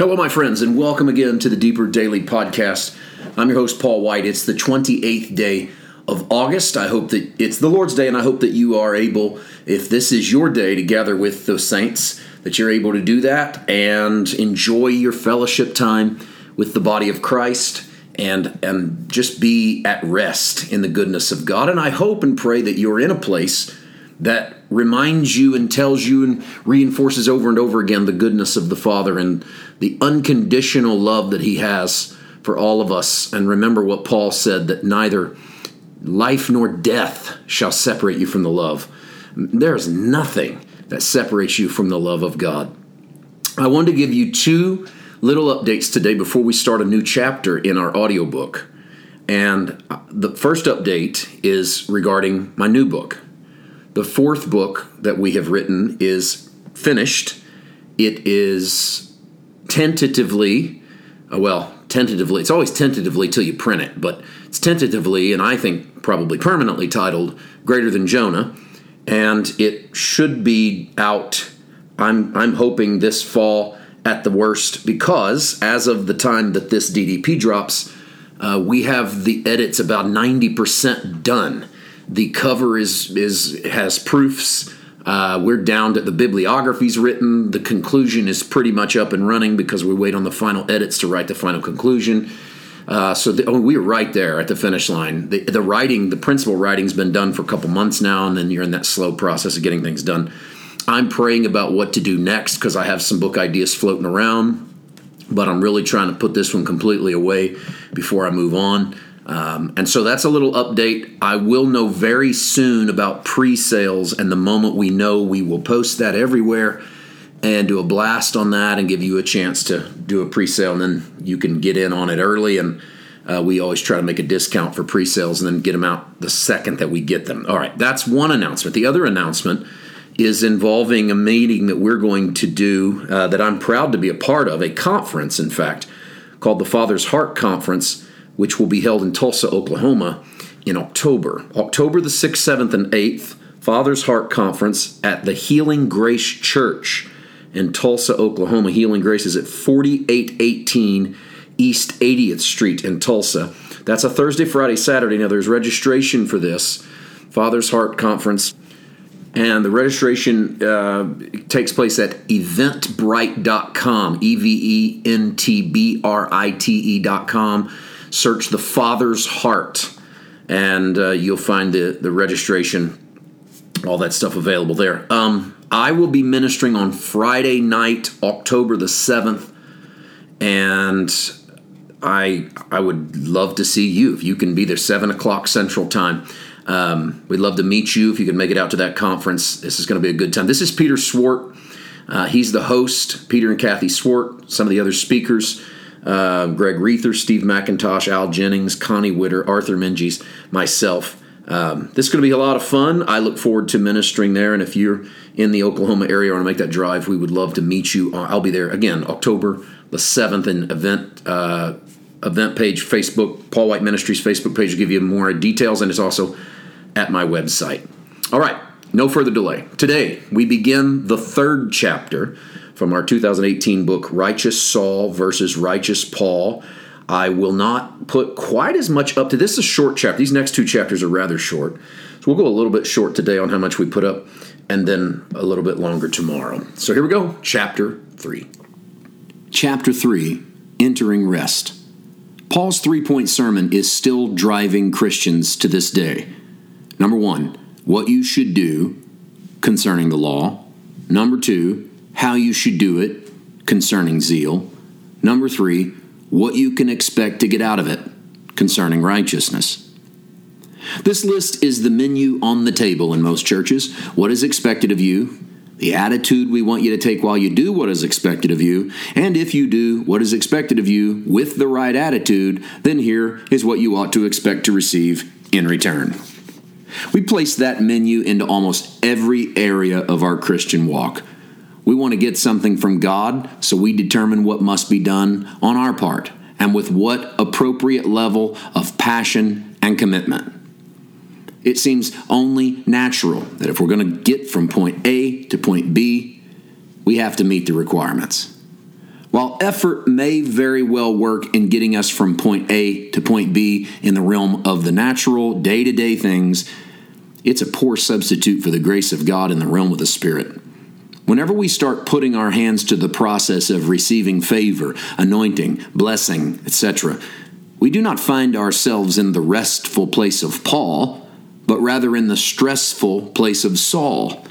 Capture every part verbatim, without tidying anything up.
Hello, my friends, and welcome again to the Deeper Daily Podcast. I'm your host, Paul White. It's the twenty-eighth day of August. I hope that it's the Lord's Day, and I hope that you are able, if this is your day, to gather with the saints, that you're able to do that and enjoy your fellowship time with the body of Christ and, and just be at rest in the goodness of God. And I hope and pray that you're in a place that reminds you and tells you and reinforces over and over again the goodness of the Father and the unconditional love that He has for all of us. And remember what Paul said, that neither life nor death shall separate you from the love. There is nothing that separates you from the love of God. I want to give you two little updates today before we start a new chapter in our audiobook. And the first update is regarding my new book. The fourth book that we have written is finished. It is tentatively, well, tentatively, it's always tentatively till you print it, but it's tentatively, and I think probably permanently titled, Greater Than Jonah, and it should be out, I'm I'm hoping this fall at the worst, because as of the time that this D D P drops, uh, we have the edits about ninety percent done. The cover is is has proofs. Uh, we're down to the bibliography's written. The conclusion is pretty much up and running because we wait on the final edits to write the final conclusion. Uh, so the, oh, we're right there at the finish line. The, the writing, the principal writing's been done for a couple months now, and then you're in that slow process of getting things done. I'm praying about what to do next because I have some book ideas floating around, but I'm really trying to put this one completely away before I move on. Um, and so that's a little update. I will know very soon about pre-sales, and the moment we know, we will post that everywhere and do a blast on that and give you a chance to do a pre-sale, and then you can get in on it early. And uh, we always try to make a discount for pre-sales and then get them out the second that we get them. All right, that's one announcement. The other announcement is involving a meeting that we're going to do uh, that I'm proud to be a part of, a conference, in fact, called the Father's Heart Conference, which will be held in Tulsa, Oklahoma, in October. October the sixth, seventh, and eighth, Father's Heart Conference at the Healing Grace Church in Tulsa, Oklahoma. Healing Grace is at forty-eight eighteen East eightieth Street in Tulsa. That's a Thursday, Friday, Saturday. Now, there's registration for this Father's Heart Conference, and the registration uh, takes place at eventbrite dot com, E V E N T B R I T E dot com. Search the Father's Heart, and uh, you'll find the, the registration, all that stuff available there. Um, I will be ministering on Friday night, October the seventh, and I I would love to see you if you can be there, seven o'clock Central Time. Um, we'd love to meet you if you can make it out to that conference. This is going to be a good time. This is Peter Swart. Uh, he's the host, Peter and Kathy Swart, some of the other speakers. Uh, Greg Reuther, Steve McIntosh, Al Jennings, Connie Witter, Arthur Menges, myself. Um, this is going to be a lot of fun. I look forward to ministering there, and if you're in the Oklahoma area or want to make that drive, we would love to meet you. I'll be there, again, October the seventh, and event uh, event page, Facebook, Paul White Ministries Facebook page will give you more details, and it's also at my website. All right, no further delay. Today, we begin the third chapter from our two thousand eighteen book, Righteous Saul versus Righteous Paul. I will not put quite as much up to this. This is a short chapter. These next two chapters are rather short. So we'll go a little bit short today on how much we put up, and then a little bit longer tomorrow. So here we go, chapter three. Chapter three, Entering Rest. Paul's three-point sermon is still driving Christians to this day. Number one, what you should do concerning the law. Number two, how you should do it concerning zeal. Number three, what you can expect to get out of it concerning righteousness. This list is the menu on the table in most churches. What is expected of you, the attitude we want you to take while you do what is expected of you, and if you do what is expected of you with the right attitude, then here is what you ought to expect to receive in return. We place that menu into almost every area of our Christian walk. We want to get something from God, so we determine what must be done on our part and with what appropriate level of passion and commitment. It seems only natural that if we're going to get from point A to point B, we have to meet the requirements. While effort may very well work in getting us from point A to point B in the realm of the natural, day-to-day things, it's a poor substitute for the grace of God in the realm of the Spirit. Whenever we start putting our hands to the process of receiving favor, anointing, blessing, et cetera, we do not find ourselves in the restful place of Paul, but rather in the stressful place of Saul.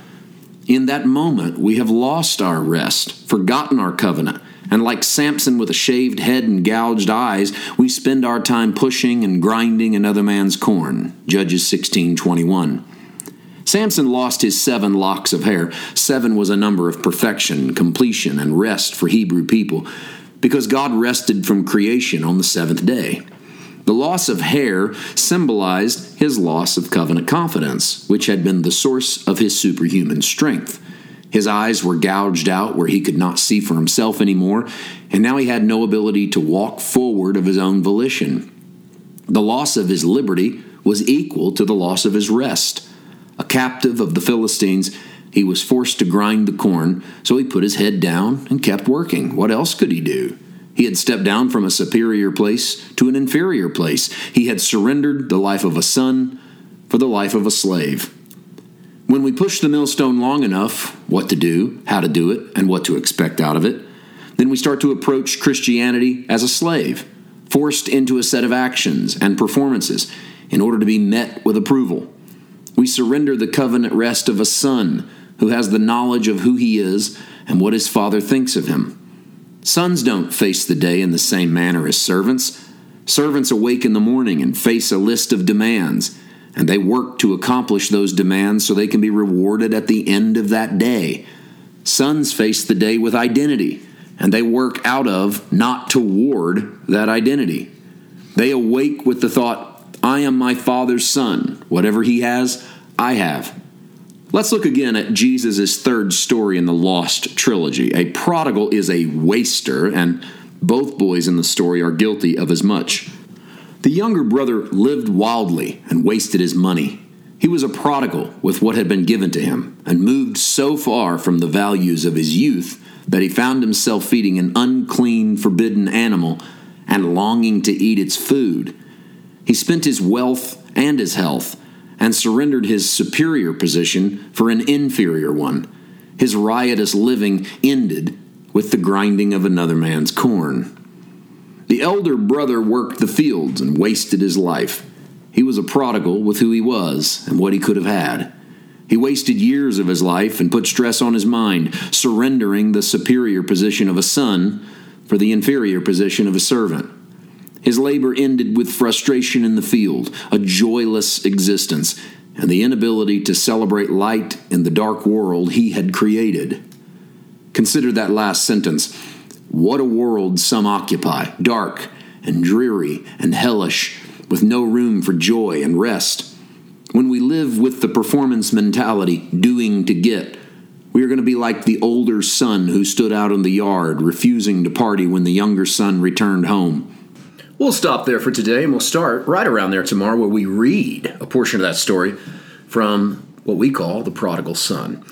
In that moment, we have lost our rest, forgotten our covenant, and like Samson with a shaved head and gouged eyes, we spend our time pushing and grinding another man's corn. Judges sixteen twenty-one. Samson lost his seven locks of hair. Seven was a number of perfection, completion, and rest for Hebrew people, because God rested from creation on the seventh day. The loss of hair symbolized his loss of covenant confidence, which had been the source of his superhuman strength. His eyes were gouged out where he could not see for himself anymore, and now he had no ability to walk forward of his own volition. The loss of his liberty was equal to the loss of his rest. A captive of the Philistines, he was forced to grind the corn, so he put his head down and kept working. What else could he do? He had stepped down from a superior place to an inferior place. He had surrendered the life of a son for the life of a slave. When we push the millstone long enough, what to do, how to do it, and what to expect out of it, then we start to approach Christianity as a slave, forced into a set of actions and performances in order to be met with approval. We surrender the covenant rest of a son who has the knowledge of who he is and what his father thinks of him. Sons don't face the day in the same manner as servants. Servants awake in the morning and face a list of demands, and they work to accomplish those demands so they can be rewarded at the end of that day. Sons face the day with identity, and they work out of, not toward, that identity. They awake with the thought, I am my Father's son. Whatever he has, I have. Let's look again at Jesus' third story in the Lost Trilogy. A prodigal is a waster, and both boys in the story are guilty of as much. The younger brother lived wildly and wasted his money. He was a prodigal with what had been given to him, and moved so far from the values of his youth that he found himself feeding an unclean, forbidden animal and longing to eat its food. He spent his wealth and his health and surrendered his superior position for an inferior one. His riotous living ended with the grinding of another man's corn. The elder brother worked the fields and wasted his life. He was a prodigal with who he was and what he could have had. He wasted years of his life and put stress on his mind, surrendering the superior position of a son for the inferior position of a servant. His labor ended with frustration in the field, a joyless existence, and the inability to celebrate light in the dark world he had created. Consider that last sentence. What a world some occupy, dark and dreary and hellish, with no room for joy and rest. When we live with the performance mentality, doing to get, we are going to be like the older son who stood out in the yard, refusing to party when the younger son returned home. We'll stop there for today, and we'll start right around there tomorrow where we read a portion of that story from what we call the prodigal son.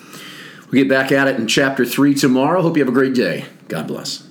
We'll get back at it in chapter three tomorrow. Hope you have a great day. God bless.